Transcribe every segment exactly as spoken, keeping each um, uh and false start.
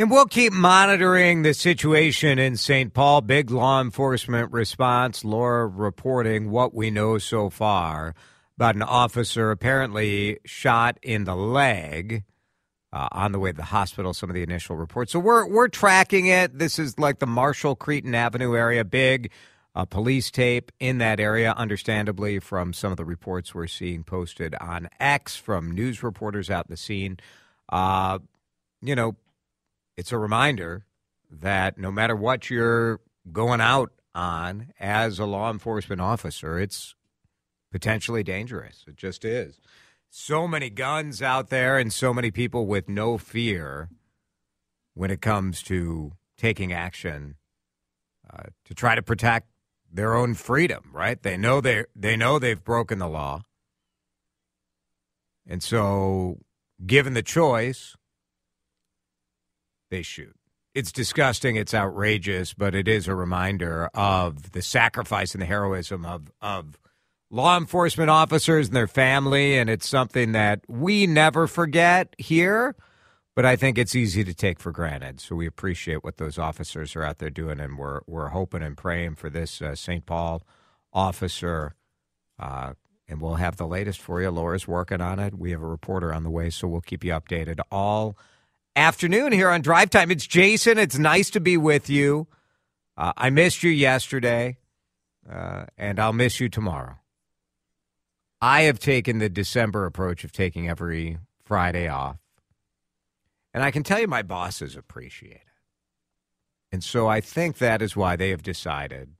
And we'll keep monitoring the situation in Saint Paul. Big law enforcement response. Laura reporting what we know so far about an officer apparently shot in the leg uh, on the way to the hospital, some of the initial reports. So we're we're tracking it. This is like the Marshall Cretin Avenue area. Big uh, police tape in that area, understandably, from some of the reports we're seeing posted on X from news reporters out at the scene. Uh, you know, It's a reminder that no matter what you're going out on as a law enforcement officer, it's potentially dangerous. It just is. So many guns out there and so many people with no fear when it comes to taking action uh, to try to protect their own freedom, right? They know they they know they've broken the law. And so given the choice, they shoot. It's disgusting. It's outrageous, but it is a reminder of the sacrifice and the heroism of, of law enforcement officers and their family. And it's something that we never forget here, but I think it's easy to take for granted. So we appreciate what those officers are out there doing. And we're, we're hoping and praying for this uh, Saint Paul officer. Uh, and we'll have the latest for you. Laura's working on it. We have a reporter on the way, so we'll keep you updated all afternoon here on Drive Time. It's Jason. It's nice to be with you. Uh, I missed you yesterday, uh, and I'll miss you tomorrow. I have taken the December approach of taking every Friday off, and I can tell you my bosses appreciate it. And so I think that is why they have decided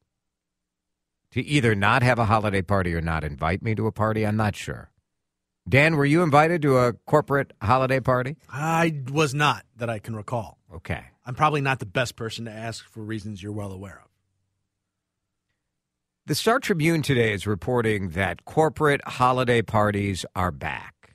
to either not have a holiday party or not invite me to a party. I'm not sure. Dan, were you invited to a corporate holiday party? I was not, that I can recall. Okay. I'm probably not the best person to ask for reasons you're well aware of. The Star Tribune today is reporting that corporate holiday parties are back.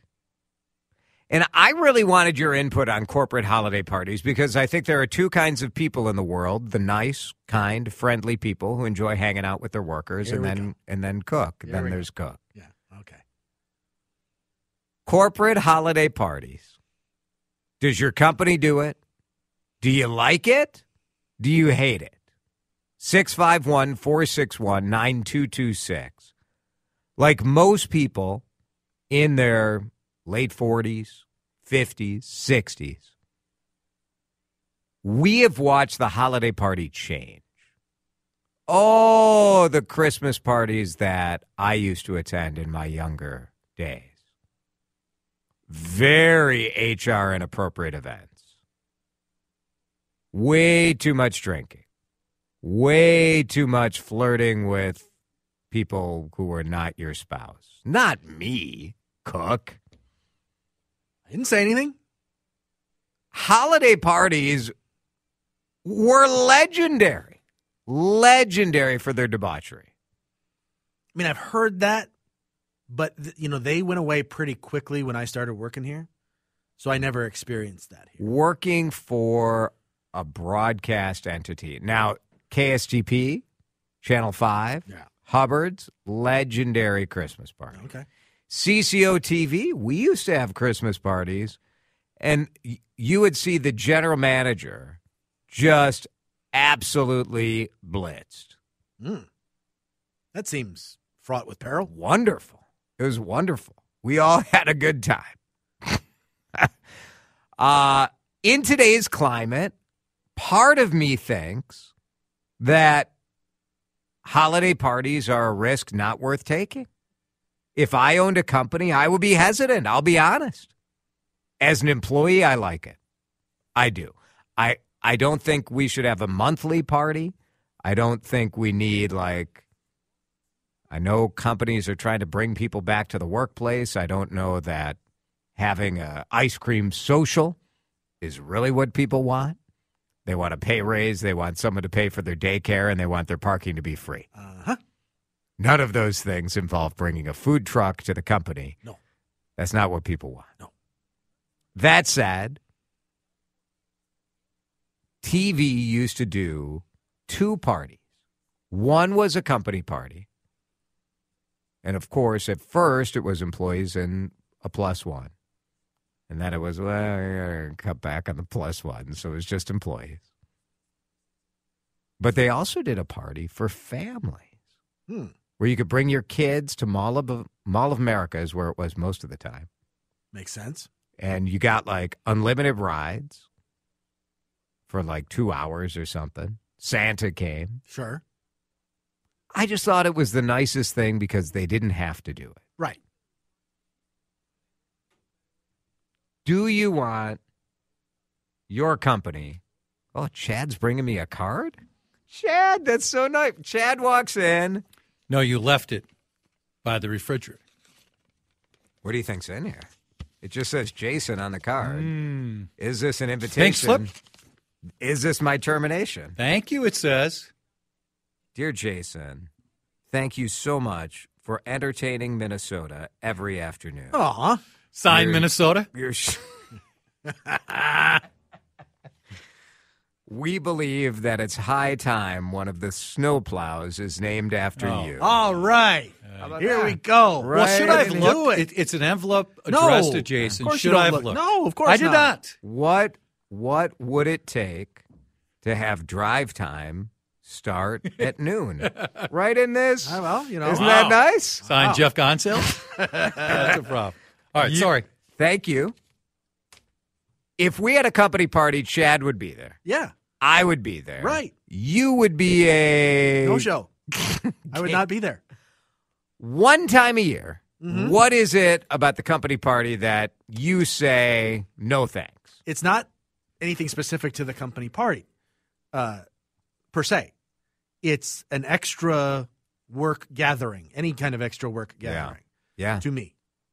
And I really wanted your input on corporate holiday parties because I think there are two kinds of people in the world: the nice, kind, friendly people who enjoy hanging out with their workers and then, and then cook. Then there's cook. Yeah, okay. Corporate holiday parties. Does your company do it? Do you like it? Do you hate it? six five one, four six one, nine two two six. Like most people in their late forties, fifties, sixties, we have watched the holiday party change. Oh, the Christmas parties that I used to attend in my younger days. Very H R inappropriate events. Way too much drinking. Way too much flirting with people who are not your spouse. Not me, cook. I didn't say anything. Holiday parties were legendary. Legendary for their debauchery. I mean, I've heard that. But, you know, they went away pretty quickly when I started working here, so I never experienced that here. Working for a broadcast entity. Now, K S T P, Channel five, yeah. Hubbard's, legendary Christmas party. Okay. C C O T V, we used to have Christmas parties, and you would see the general manager just absolutely blitzed. Mm. That seems fraught with peril. Wonderful. It was wonderful. We all had a good time. uh, in today's climate, part of me thinks that holiday parties are a risk not worth taking. If I owned a company, I would be hesitant. I'll be honest. As an employee, I like it. I do. I, I don't think we should have a monthly party. I don't think we need, like, I know companies are trying to bring people back to the workplace. I don't know that having an ice cream social is really what people want. They want a pay raise, they want someone to pay for their daycare, and they want their parking to be free. Uh-huh. None of those things involve bringing a food truck to the company. No. That's not what people want. No. That said, T V used to do two parties. One was a company party. And, of course, at first it was employees and a plus one. And then it was, well, cut back on the plus one. So it was just employees. But they also did a party for families hmm. where you could bring your kids to Mall of, Mall of America is where it was most of the time. Makes sense. And you got, like, unlimited rides for, like, two hours or something. Santa came. Sure. I just thought it was the nicest thing because they didn't have to do it. Right. Do you want your company? Oh, Chad's bringing me a card? Chad, that's so nice. Chad walks in. No, you left it by the refrigerator. What do you think's in here? It just says Jason on the card. Mm. Is this an invitation? Stink slip? Is this my termination? Thank you, it says. Dear Jason, thank you so much for entertaining Minnesota every afternoon. Aw. Sign you're, Minnesota. You're sh- we believe that it's high time one of the snowplows is named after oh. you. All right. Uh, here that? we go. Right. Well, should I have looked? It? It, it's an envelope addressed no, to Jason. Should I have looked? Look? No, of course I not. I did not. What, what would it take to have drive time start at noon? Right in this? Oh, well, you know. Isn't wow. that nice? Signed wow. Jeff Gonsalves? That's a problem. All right, you, sorry. Thank you. If we had a company party, Chad would be there. Yeah. I would be there. Right. You would be a... No show. I would not be there. One time a year, mm-hmm. what is it about the company party that you say, no thanks? It's not anything specific to the company party, uh, per se. It's an extra work gathering, any kind of extra work gathering. Yeah. yeah. To me.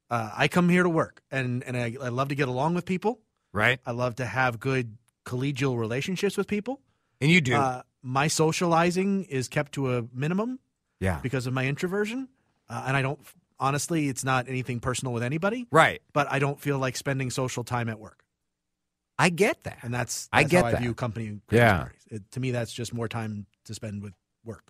Uh, I come here to work, and, and I, I love to get along with people. Right. I love to have good collegial relationships with people. And you do. Uh, my socializing is kept to a minimum yeah. because of my introversion. Uh, and I don't – honestly, it's not anything personal with anybody. Right. But I don't feel like spending social time at work. I get that. And that's, that's I get how that. I view company yeah. parties. It, to me, that's just more time to spend with work.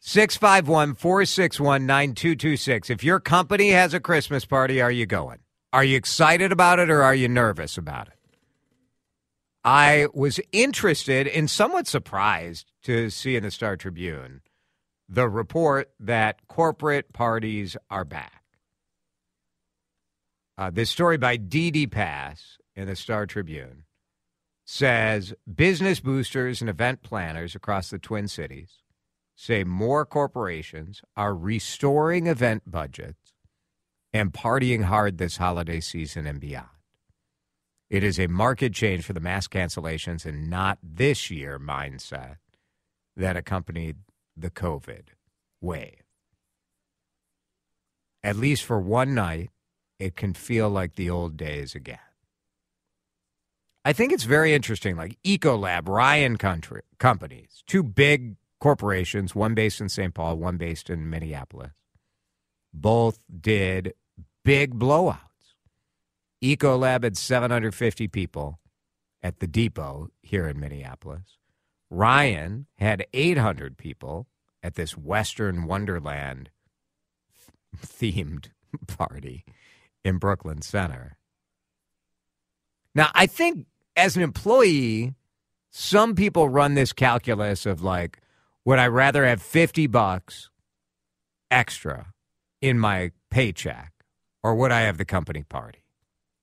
six five one, four six one, nine two two six. If your company has a Christmas party, are you going? Are you excited about it or are you nervous about it? I was interested and somewhat surprised to see in the Star Tribune the report that corporate parties are back. Uh, this story by D D Pass in the Star Tribune says business boosters and event planners across the Twin Cities say more corporations are restoring event budgets and partying hard this holiday season and beyond. It is a marked change for the mass cancellations and not this year mindset that accompanied the COVID wave. At least for one night, it can feel like the old days again. I think it's very interesting, like Ecolab, Ryan country, companies, two big corporations, one based in Saint Paul, one based in Minneapolis, both did big blowouts. Ecolab had seven hundred fifty people at the depot here in Minneapolis. Ryan had eight hundred people at this Western Wonderland themed party in Brooklyn Center. Now, I think as an employee, some people run this calculus of like, would I rather have fifty bucks extra in my paycheck or would I have the company party?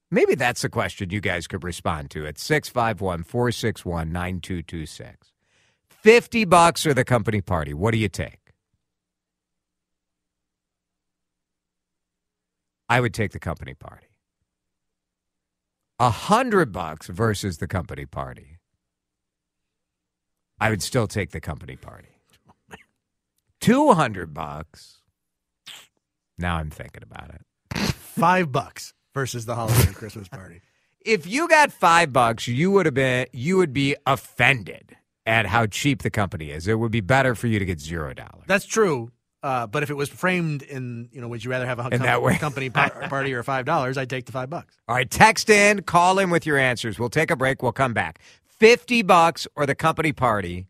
Maybe that's the question you guys could respond to at six five one, four six one, nine two two six. fifty bucks or the company party. What do you take? I would take the company party. one hundred bucks versus the company party. I would still take the company party. two hundred bucks. Now I'm thinking about it. Five bucks versus the holiday and Christmas party. If you got five bucks, you would have been you would be offended at how cheap the company is. It would be better for you to get zero dollars. That's true. Uh, but if it was framed in, you know, would you rather have a com- company par- party or five dollars, I'd take the five bucks. All right, text in, call in with your answers. We'll take a break. We'll come back. fifty bucks or the company party.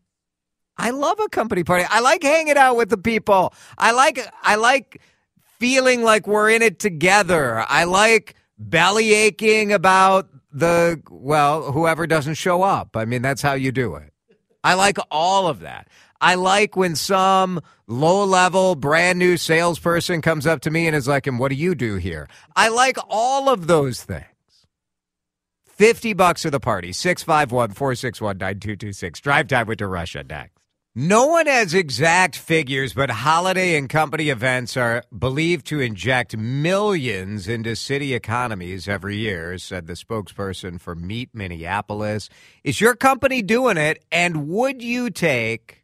I love a company party. I like hanging out with the people. I like I like feeling like we're in it together. I like belly aching about the, well, whoever doesn't show up. I mean, that's how you do it. I like all of that. I like when some low-level, brand-new salesperson comes up to me and is like, and what do you do here? I like all of those things. fifty bucks of the party, six five one, four six one, nine two two six. Drive time with DeRusha next. No one has exact figures, but holiday and company events are believed to inject millions into city economies every year, said the spokesperson for Meet Minneapolis. Is your company doing it, and would you take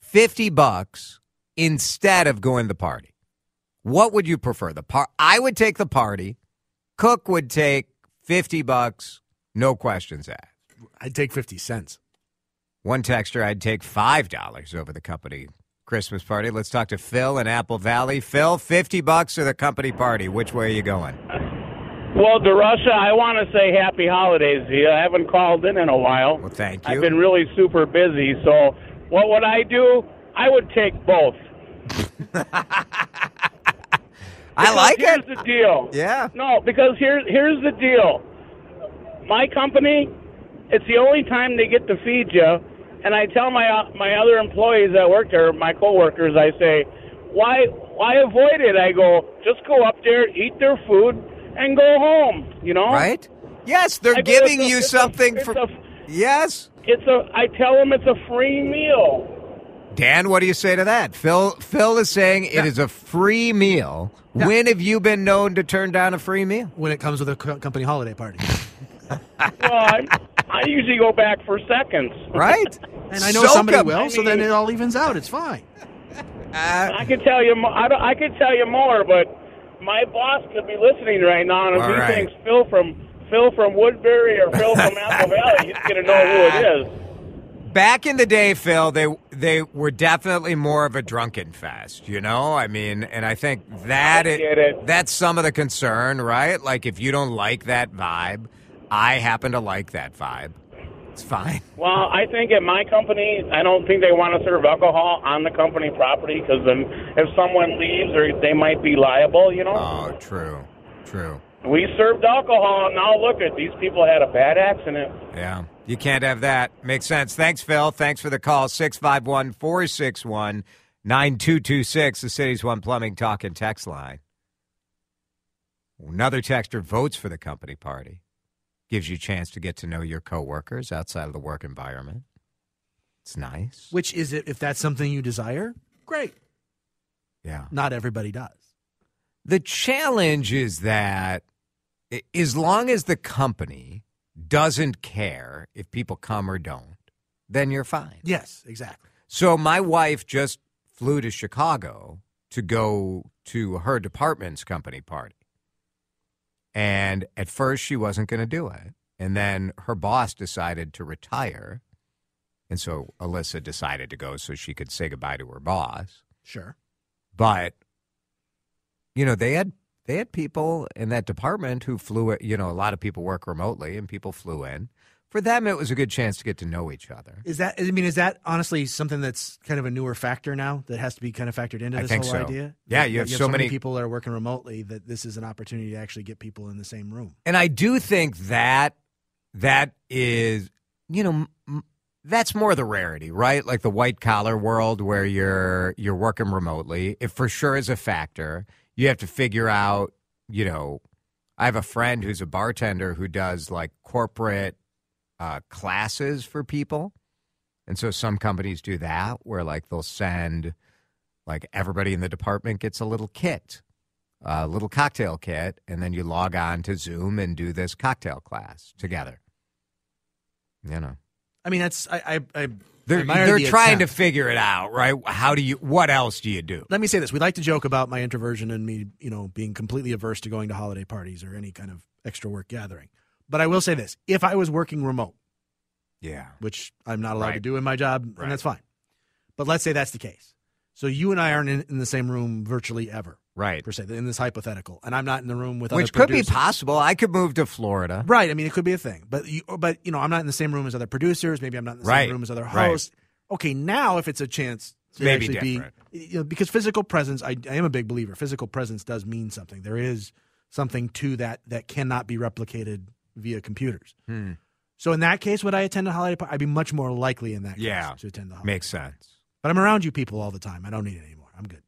fifty bucks instead of going to the party? What would you prefer? The par- I would take the party. Cook would take fifty bucks, no questions asked. I'd take fifty cents. One texter, I'd take five dollars over the company Christmas party. Let's talk to Phil in Apple Valley. Phil, fifty bucks or the company party? Which way are you going? Well, DeRusha, I want to say happy holidays to you. I haven't called in in a while. Well, thank you. I've been really super busy, so... What would I do? I would take both. I like here's it. Here's the deal. Yeah. No, because here's here's the deal. My company, it's the only time they get to feed you, and I tell my uh, my other employees that work there, my coworkers, I say, why why avoid it? I go, just go up there, eat their food, and go home. You know. Right. Yes, they're I giving go, you a, something a, for. A, yes. It's a. I tell them it's a free meal. Dan, what do you say to that? Phil Phil is saying it yeah. is a free meal. Yeah. When have you been known to turn down a free meal? When it comes with a co- company holiday party. Well, I'm, I usually go back for seconds. Right? And I know so somebody com- will, I mean, so then it all evens out. It's fine. Uh, I could tell you. I, I could tell you more, but my boss could be listening right now, and if he right. thinks Phil from. Phil from Woodbury or Phil from Apple Valley, he's going to know who it is. Back in the day, Phil, they they were definitely more of a drunken fest, you know? I mean, and I think that I it, it. that's some of the concern, right? Like, if you don't like that vibe, I happen to like that vibe. It's fine. Well, I think at my company, I don't think they want to serve alcohol on the company property because then if someone leaves, or they might be liable, you know? Oh, true, true. We served alcohol, and now look at these people had a bad accident. Yeah, you can't have that. Makes sense. Thanks, Phil. Thanks for the call. six five one, four six one, nine two two six, the City's One Plumbing Talk and Text line. Another texter votes for the company party. Gives you a chance to get to know your coworkers outside of the work environment. It's nice. Which is, it, if that's something you desire, great. Yeah. Not everybody does. The challenge is that as long as the company doesn't care if people come or don't, then you're fine. Yes, exactly. So my wife just flew to Chicago to go to her department's company party. And at first she wasn't going to do it. And then her boss decided to retire. And so Alyssa decided to go so she could say goodbye to her boss. Sure. But... You know, they had they had people in that department who flew, you know, a lot of people work remotely and people flew in. For them, it was a good chance to get to know each other. Is that, I mean, is that honestly something that's kind of a newer factor now that has to be kind of factored into this whole so. idea? Yeah, you, you have, have so, so many, many people that are working remotely that this is an opportunity to actually get people in the same room. And I do think that that is, you know, m- that's more the rarity, right? Like the white collar world where you're you're working remotely. It for sure is a factor. You have to figure out, you know, I have a friend who's a bartender who does like corporate uh, classes for people. And so some companies do that where like they'll send like everybody in the department gets a little kit, a little cocktail kit. And then you log on to Zoom and do this cocktail class together. You know, I mean, that's I I, I... They're, they're the trying attempt. to figure it out, right? How do you? What else do you do? Let me say this: we like to joke about my introversion and me, you know, being completely averse to going to holiday parties or any kind of extra work gathering. But I will say this. If I was working remote, yeah, which I'm not allowed right. to do in my job, right. and that's fine. But let's say that's the case. So you and I aren't in, in the same room virtually ever. Right. Per se, in this hypothetical. And I'm not in the room with Which other producers. Which could be possible. I could move to Florida. Right. I mean, it could be a thing. But, you, but you know, I'm not in the same room as other producers. Maybe I'm not in the right. same room as other hosts. Right. Okay, now if it's a chance to maybe actually different. be you – know, because physical presence – I am a big believer. Physical presence does mean something. There is something to that that cannot be replicated via computers. Hmm. So in that case, would I attend a holiday party? I'd be much more likely in that case yeah. to attend the holiday Makes party. sense. But I'm around you people all the time. I don't need it anymore. I'm good.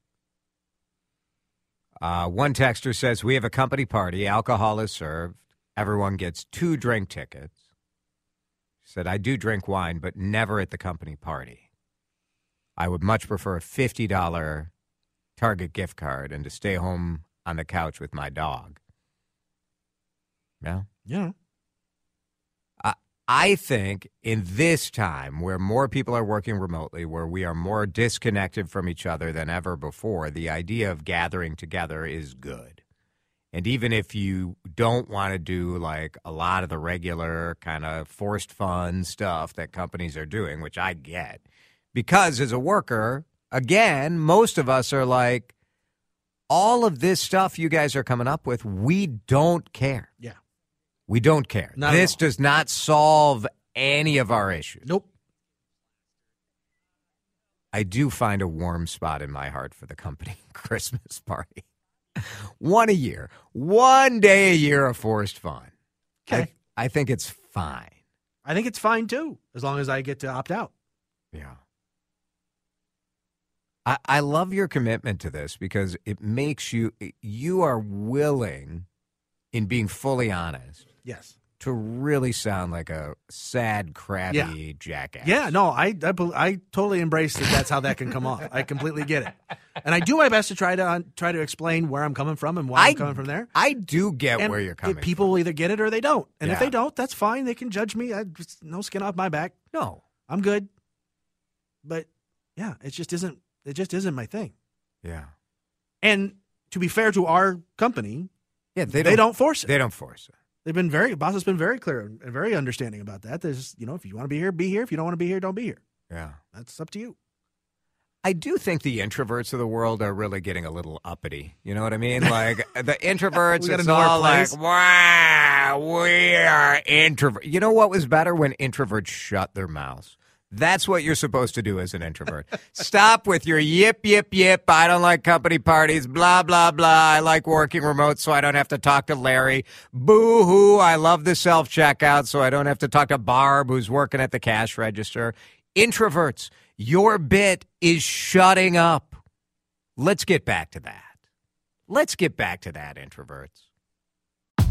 Uh, one texter says, we have a company party. Alcohol is served. Everyone gets two drink tickets. She said, I do drink wine, but never at the company party. I would much prefer a fifty dollars Target gift card and to stay home on the couch with my dog. Yeah? Yeah. Uh, I think in this time where more people are working remotely, where we are more disconnected from each other than ever before, the idea of gathering together is good. And even if you don't want to do like a lot of the regular kind of forced fun stuff that companies are doing, which I get, because as a worker, again, most of us are like, all of this stuff you guys are coming up with, we don't care. Yeah. We don't care. Not this does not solve any of our issues. Nope. I do find a warm spot in my heart for the company Christmas party. One a year. One day a year of forced fun. Okay. I, I think it's fine. I think it's fine, too, as long as I get to opt out. Yeah. I, I love your commitment to this because it makes you – you are willing, in being fully honest, yes, to really sound like a sad, crabby yeah. jackass. Yeah, no, I, I, I totally embrace that that's how that can come off. I completely get it. And I do my best to try to uh, try to explain where I'm coming from and why I, I'm coming from there. I do get and where you're coming people from. People will either get it or they don't. And yeah. if they don't, that's fine. They can judge me. I, no skin off my back. No. I'm good. But, yeah, it just isn't. It just isn't my thing. Yeah. And to be fair to our company, yeah, they don't, they don't force it. They don't force it. They've been very, boss has been very clear and very understanding about that. There's, you know, if you want to be here, be here. If you don't want to be here, don't be here. Yeah. That's up to you. I do think the introverts of the world are really getting a little uppity. You know what I mean? Like, the introverts, it's all like, wow, we are introverts. You know what was better? When introverts shut their mouths. That's what you're supposed to do as an introvert. Stop with your yip, yip, yip. I don't like company parties. Blah, blah, blah. I like working remote so I don't have to talk to Larry. Boo-hoo. I love the self-checkout so I don't have to talk to Barb who's working at the cash register. Introverts, your bit is shutting up. Let's get back to that. Let's get back to that, introverts.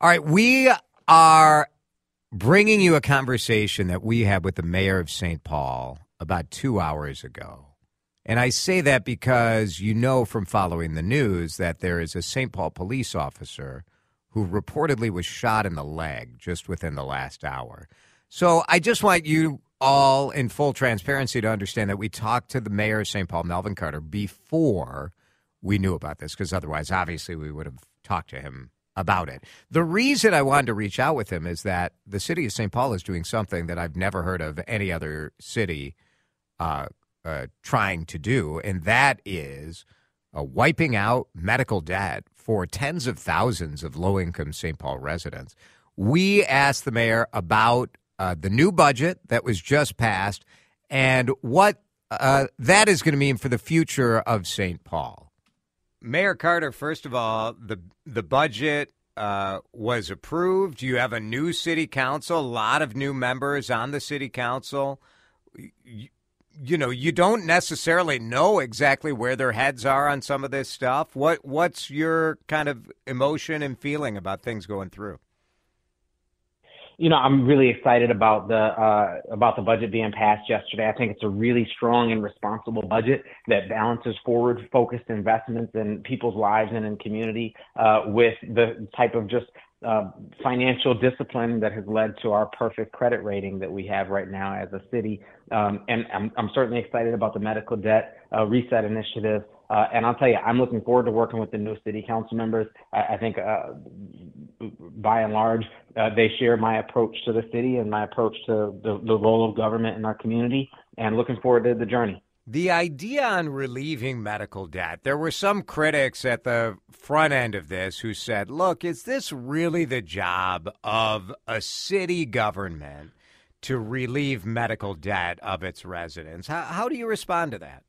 All right, we are bringing you a conversation that we had with the mayor of Saint Paul about two hours ago. And I say that because you know from following the news that there is a Saint Paul police officer who reportedly was shot in the leg just within the last hour. So I just want you all in full transparency to understand that we talked to the mayor of Saint Paul, Melvin Carter, before we knew about this, because otherwise, obviously, we would have talked to him about it. The reason I wanted to reach out with him is that the city of Saint Paul is doing something that I've never heard of any other city uh, uh, trying to do, and that is uh, wiping out medical debt for tens of thousands of low-income Saint Paul residents. We asked the mayor about uh, the new budget that was just passed and what uh, that is going to mean for the future of Saint Paul. Mayor Carter, first of all, the the budget uh, was approved. You have a new city council, a lot of new members on the city council. You, you know, you don't necessarily know exactly where their heads are on some of this stuff. What what's your kind of emotion and feeling about things going through? you know, I'm really excited about the uh, about the budget being passed yesterday. I think it's a really strong and responsible budget that balances forward-focused investments in people's lives and in community uh, with the type of just uh, financial discipline that has led to our perfect credit rating that we have right now as a city. Um, and I'm, I'm certainly excited about the medical debt uh, reset initiative. Uh, and I'll tell you, I'm looking forward to working with the new city council members. I, I think, uh, by and large, uh, they share my approach to the city and my approach to the, the role of government in our community, and looking forward to the journey. The idea on relieving medical debt, there were some critics at the front end of this who said, look, is this really the job of a city government to relieve medical debt of its residents? How, how do you respond to that?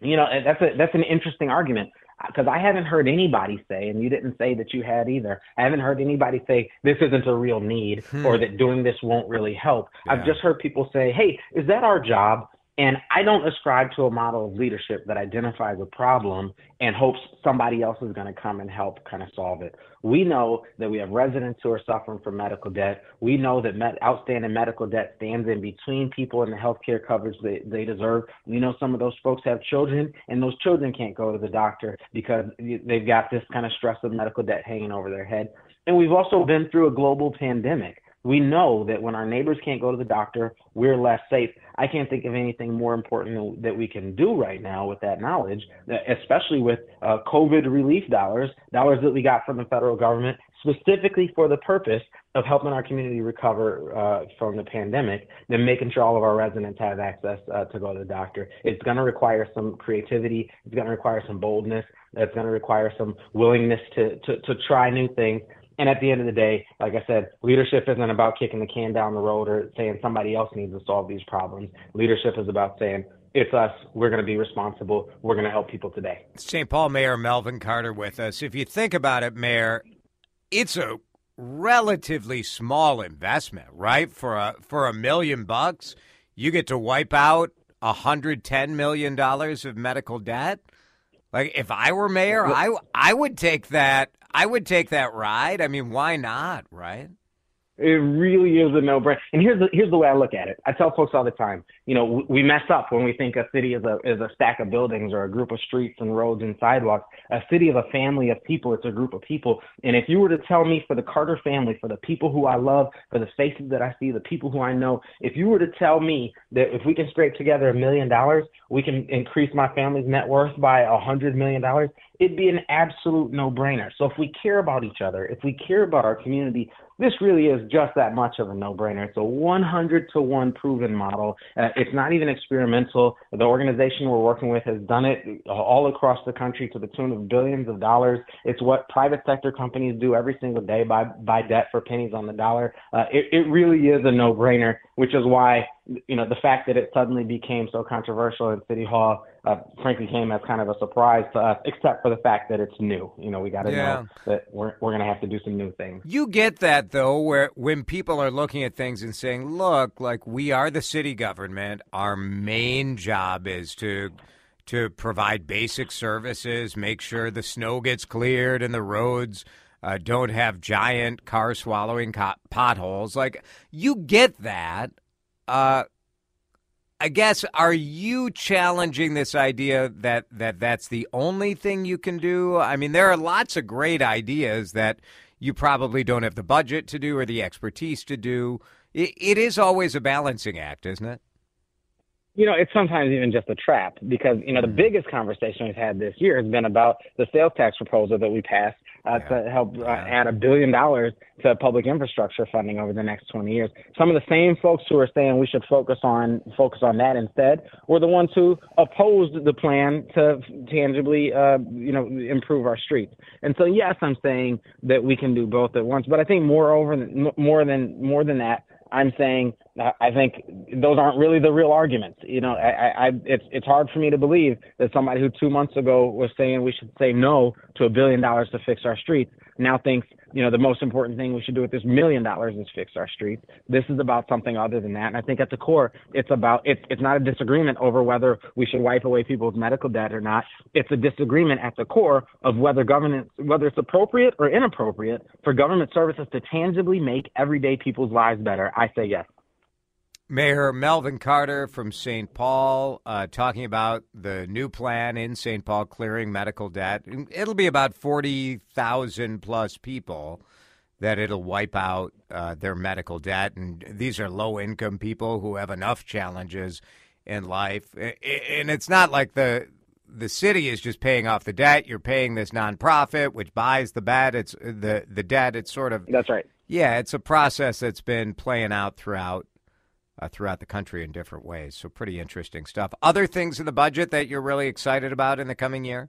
You know, that's a, that's an interesting argument, because I haven't heard anybody say, and you didn't say that you had either, I haven't heard anybody say this isn't a real need hmm. or that doing this won't really help. Yeah. I've just heard people say, hey, is that our job? And I don't ascribe to a model of leadership that identifies a problem and hopes somebody else is going to come and help kind of solve it. We know that we have residents who are suffering from medical debt. We know that med- outstanding medical debt stands in between people and the health care coverage they, they deserve. We know some of those folks have children, and those children can't go to the doctor because they've got this kind of stress of medical debt hanging over their head. And we've also been through a global pandemic. We know that when our neighbors can't go to the doctor, we're less safe. I can't think of anything more important that we can do right now with that knowledge, especially with uh, COVID relief dollars, dollars that we got from the federal government specifically for the purpose of helping our community recover uh, from the pandemic, then making sure all of our residents have access uh, to go to the doctor. It's going to require some creativity. It's going to require some boldness. It's going to require some willingness to, to, to try new things. And at the end of the day, like I said, leadership isn't about kicking the can down the road or saying somebody else needs to solve these problems. Leadership is about saying, it's us, we're going to be responsible, we're going to help people today. Saint Paul Mayor Melvin Carter with us. If you think about it, Mayor, it's a relatively small investment, right? For a, for a million bucks, you get to wipe out one hundred ten million dollars of medical debt. Like, if I were mayor, I, I would take that. I would take that ride. I mean, why not, right? It really is a no-brainer. And here's the, here's the way I look at it. I tell folks all the time, you know, we mess up when we think a city is a is a stack of buildings or a group of streets and roads and sidewalks. A city is a family of people. It's a group of people. And if you were to tell me, for the Carter family, for the people who I love, for the faces that I see, the people who I know, if you were to tell me that if we can scrape together a million dollars, we can increase my family's net worth by a hundred million dollars, it'd be an absolute no-brainer. So if we care about each other, if we care about our community, this really is just that much of a no-brainer. It's a one hundred to one proven model. Uh, it's not even experimental. The organization we're working with has done it all across the country to the tune of billions of dollars. It's what private sector companies do every single day, buy, buy debt for pennies on the dollar. Uh, it, it really is a no-brainer, which is why, you know, the fact that it suddenly became so controversial in City Hall, uh, frankly, came as kind of a surprise to us, except for the fact that it's new. You know, we got to yeah. know that we're, we're going to have to do some new things. You get that, though, where when people are looking at things and saying, look, like, we are the city government. Our main job is to to provide basic services, make sure the snow gets cleared and the roads uh, don't have giant car swallowing co- potholes. Like, you get that. Uh, I guess, are you challenging this idea that, that that's the only thing you can do? I mean, there are lots of great ideas that you probably don't have the budget to do or the expertise to do. It, it is always a balancing act, isn't it? You know, it's sometimes even just a trap, because, you know, the biggest conversation we've had this year has been about the sales tax proposal that we passed uh, yeah. to help uh, add a billion dollars to public infrastructure funding over the next twenty years. Some of the same folks who are saying we should focus on focus on that instead were the ones who opposed the plan to tangibly, uh, you know, improve our streets. And so, yes, I'm saying that we can do both at once. But I think moreover, more than more than that, I'm saying I think those aren't really the real arguments. You know, I, I, it's it's hard for me to believe that somebody who two months ago was saying we should say no to a billion dollars to fix our streets now thinks, you know, the most important thing we should do with this million dollars is fix our streets. This is about something other than that. And I think at the core, it's about, it's, it's not a disagreement over whether we should wipe away people's medical debt or not. It's a disagreement at the core of whether governance, whether it's appropriate or inappropriate for government services to tangibly make everyday people's lives better. I say yes. Mayor Melvin Carter from Saint Paul uh, talking about the new plan in Saint Paul clearing medical debt. It'll be about forty thousand plus people that it'll wipe out uh, their medical debt. And these are low income people who have enough challenges in life. And it's not like the the city is just paying off the debt. You're paying this nonprofit, which buys the bed. It's the, the debt. It's sort of. That's right. Yeah, it's a process that's been playing out throughout. Uh, throughout the country in different ways. So pretty interesting stuff. Other things in the budget that you're really excited about in the coming year?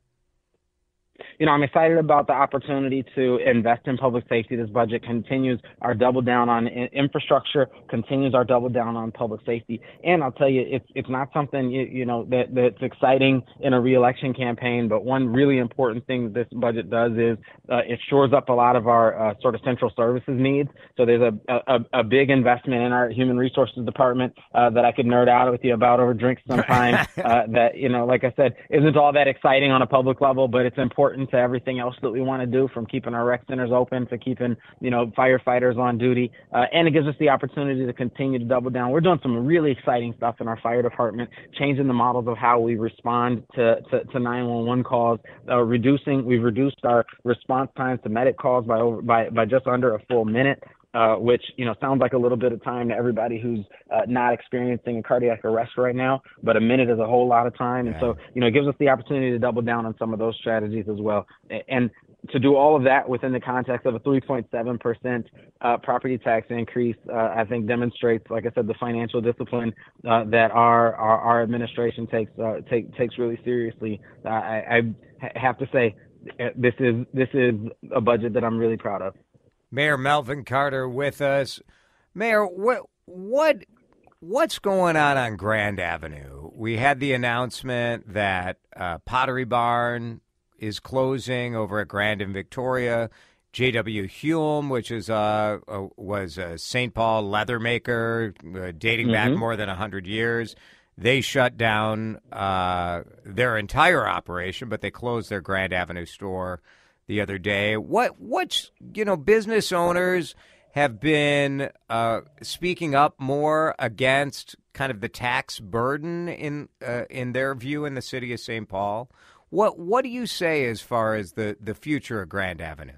You know, I'm excited about the opportunity to invest in public safety. This budget continues our double down on infrastructure, continues our double down on public safety. And I'll tell you, it's it's not something, you, you know, that, that's exciting in a reelection campaign. But one really important thing this budget does is uh, it shores up a lot of our uh, sort of central services needs. So there's a, a, a big investment in our human resources department uh, that I could nerd out with you about over drinks sometime uh, that, you know, like I said, isn't all that exciting on a public level, but it's important to everything else that we want to do, from keeping our rec centers open to keeping, you know, firefighters on duty. Uh, and it gives us the opportunity to continue to double down. We're doing some really exciting stuff in our fire department, changing the models of how we respond to, to, to nine one one calls, uh, reducing, we've reduced our response times to medic calls by over, by, by just under a full minute. Uh, which, you know, sounds like a little bit of time to everybody who's uh, not experiencing a cardiac arrest right now, but a minute is a whole lot of time. And yeah. so, you know, it gives us the opportunity to double down on some of those strategies as well. And to do all of that within the context of a three point seven percent uh, property tax increase, uh, I think demonstrates, like I said, the financial discipline uh, that our, our, our administration takes, uh, take, takes really seriously. Uh, I, I have to say, this is, this is a budget that I'm really proud of. Mayor Melvin Carter with us. Mayor, what what what's going on on Grand Avenue? We had the announcement that uh, Pottery Barn is closing over at Grand and Victoria. J W. Hulme, which is uh, uh, was a Saint Paul leather maker uh, dating mm-hmm. back more than one hundred years, they shut down uh, their entire operation, but they closed their Grand Avenue store the other day. What, what's, you know, business owners have been uh, speaking up more against kind of the tax burden in uh, in their view in the city of Saint Paul. What what do you say as far as the, the future of Grand Avenue?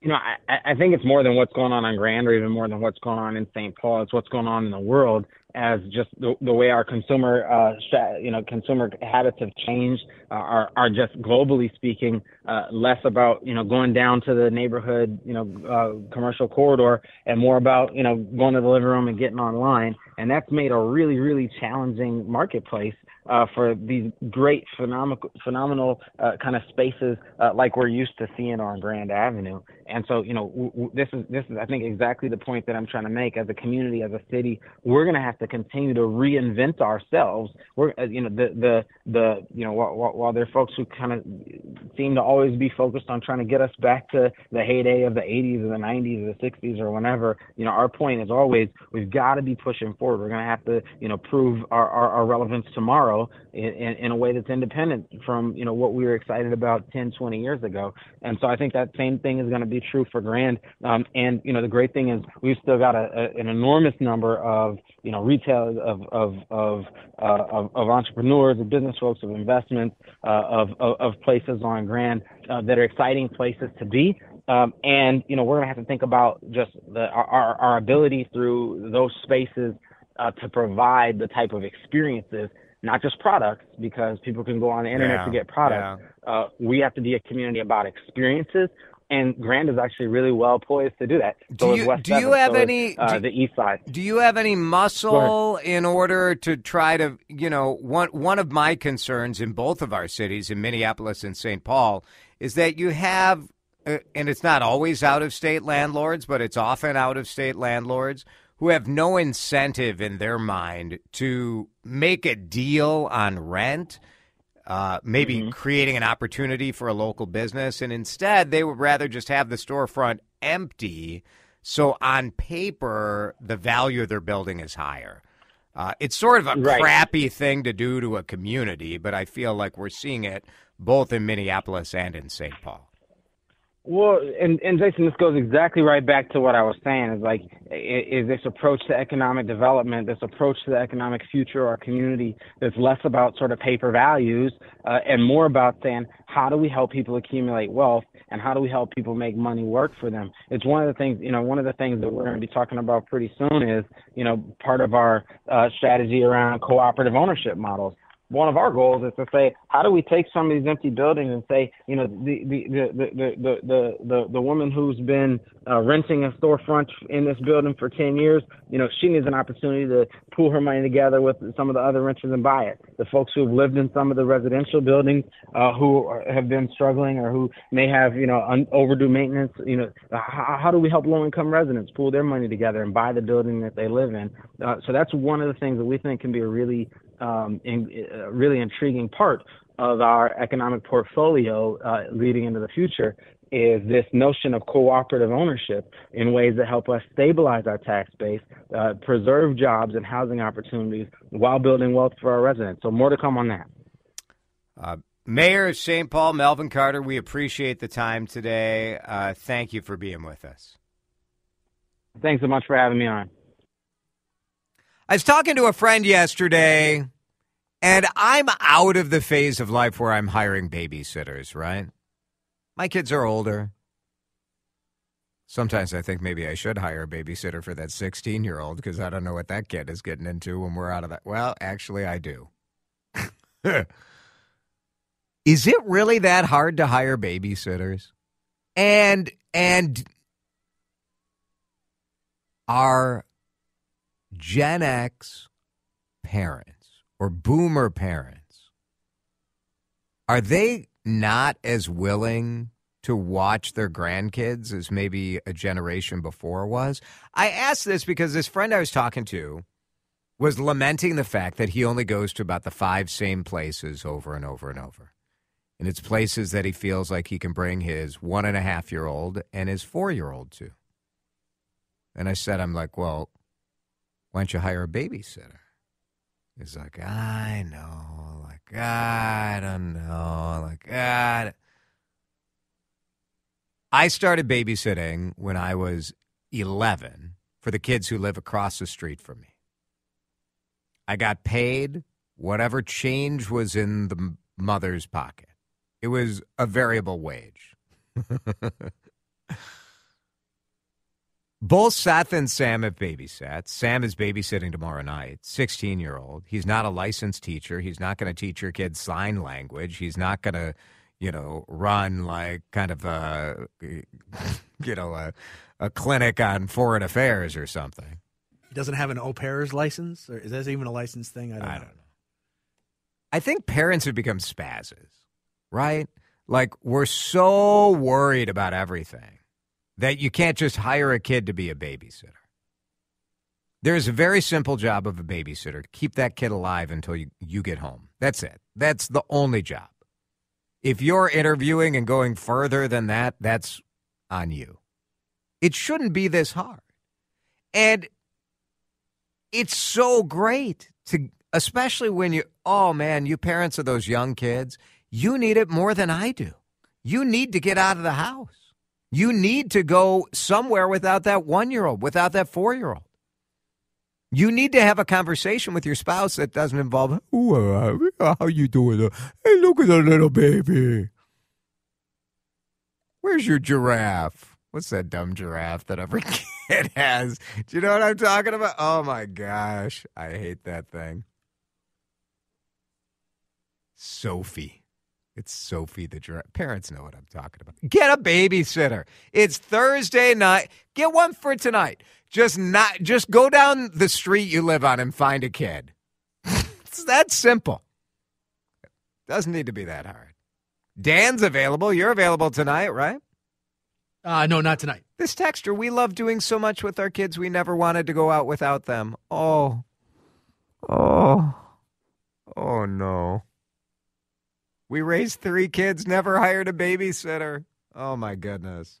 You know, I, I think it's more than what's going on on Grand, or even more than what's going on in Saint Paul. It's what's going on in the world, as just the, the way our consumer, uh, you know, consumer habits have changed, uh, are, are just globally speaking, uh, less about, you know, going down to the neighborhood, you know, uh, commercial corridor, and more about, you know, going to the living room and getting online. And that's made a really, really challenging marketplace uh, for these great, phenomenal, phenomenal uh, kind of spaces uh, like we're used to seeing on Grand Avenue. And so, you know, w- w- this is, this is, I think, exactly the point that I'm trying to make. As a community, as a city, we're going to have to continue to reinvent ourselves. We're, you know, the, the, the, you know, while, while there are folks who kind of seem to always be focused on trying to get us back to the heyday of the eighties or the nineties or the sixties or whenever, you know, our point is always, we've got to be pushing forward. We're going to have to, you know, prove our, our, our relevance tomorrow in, in, in a way that's independent from, you know, what we were excited about ten, twenty years ago. And so I think that same thing is going to be true for Grand. Um, and, you know, the great thing is we've still got a, a, an enormous number of, you know, retailers, of of of, uh, of of entrepreneurs, of business folks, of investments, uh, of, of of places on Grand uh, that are exciting places to be. Um, and you know, we're gonna have to think about just the, our our ability through those spaces uh, to provide the type of experiences, not just products, because people can go on the internet yeah, to get products. Yeah. Uh, we have to be a community about experiences. And Grand is actually really well poised to do that. So do you, West do seven, you have so any is, uh, do, the East Side? Do you have any muscle in order to try to, you know, one one of my concerns in both of our cities, in Minneapolis and Saint Paul, is that you have, uh, and it's not always out of state landlords, but it's often out of state landlords who have no incentive in their mind to make a deal on rent, uh, maybe mm-hmm. creating an opportunity for a local business, and instead they would rather just have the storefront empty, so on paper the value of their building is higher. Uh, it's sort of a right. crappy thing to do to a community, but I feel like we're seeing it both in Minneapolis and in Saint Paul. Well, and, and Jason, this goes exactly right back to what I was saying, is like, is this approach to economic development, this approach to the economic future of our community that's less about sort of paper values uh, and more about saying, how do we help people accumulate wealth and how do we help people make money work for them? It's one of the things, you know, one of the things that we're going to be talking about pretty soon is, you know, part of our uh, strategy around cooperative ownership models. One of our goals is to say, how do we take some of these empty buildings and say, you know, the the the the the the, the woman who's been uh, renting a storefront in this building for ten years, you know, she needs an opportunity to pool her money together with some of the other renters and buy it. The folks who have lived in some of the residential buildings uh, who are, have been struggling or who may have, you know, un- overdue maintenance, you know, how, how do we help low-income residents pool their money together and buy the building that they live in? Uh, so that's one of the things that we think can be a really Um, in, uh, really intriguing part of our economic portfolio uh, leading into the future is this notion of cooperative ownership in ways that help us stabilize our tax base, uh, preserve jobs and housing opportunities while building wealth for our residents. So more to come on that. Uh, Mayor of Saint Paul, Melvin Carter, we appreciate the time today. Uh, thank you for being with us. Thanks so much for having me on. I was talking to a friend yesterday, and I'm out of the phase of life where I'm hiring babysitters, right? My kids are older. Sometimes I think maybe I should hire a babysitter for that sixteen-year-old because I don't know what that kid is getting into when we're out of that. Well, actually, I do. Is it really that hard to hire babysitters? And, and are... Gen X parents or boomer parents, are they not as willing to watch their grandkids as maybe a generation before was? I asked this because this friend I was talking to was lamenting the fact that he only goes to about the five same places over and over and over. And it's places that he feels like he can bring his one and a half year old and his four year old to. And I said, I'm like, well, why don't you hire a babysitter? He's like, I know, like, I don't know, like, God. I started babysitting when I was eleven for the kids who live across the street from me. I got paid whatever change was in the mother's pocket. It was a variable wage. Both Seth and Sam have babysat. Sam is babysitting tomorrow night, sixteen-year-old. He's not a licensed teacher. He's not going to teach your kid sign language. He's not going to, you know, run like kind of a, you know, a, a clinic on foreign affairs or something. He doesn't have an au pair's license? Or is that even a licensed thing? I don't, I don't know. know. I think parents have become spazzes, right? Like, we're so worried about everything that you can't just hire a kid to be a babysitter. There is a very simple job of a babysitter. Keep that kid alive until you, you get home. That's it. That's the only job. If you're interviewing and going further than that, that's on you. It shouldn't be this hard. And it's so great to, especially when you, oh man, you parents of those young kids, you need it more than I do. You need to get out of the house. You need to go somewhere without that one-year-old, without that four-year-old. You need to have a conversation with your spouse that doesn't involve, ooh, how you doing? Hey, look at the little baby. Where's your giraffe? What's that dumb giraffe that every kid has? Do you know what I'm talking about? Oh, my gosh. I hate that thing. Sophie. It's Sophie the giraffe. Parents know what I'm talking about. Get a babysitter. It's Thursday night. Get one for tonight. Just not. Just go down the street you live on and find a kid. It's that simple. It doesn't need to be that hard. Dan's available. You're available tonight, right? Uh, no, not tonight. This texture, we love doing so much with our kids, we never wanted to go out without them. Oh. Oh. Oh, no. We raised three kids, never hired a babysitter. Oh, my goodness.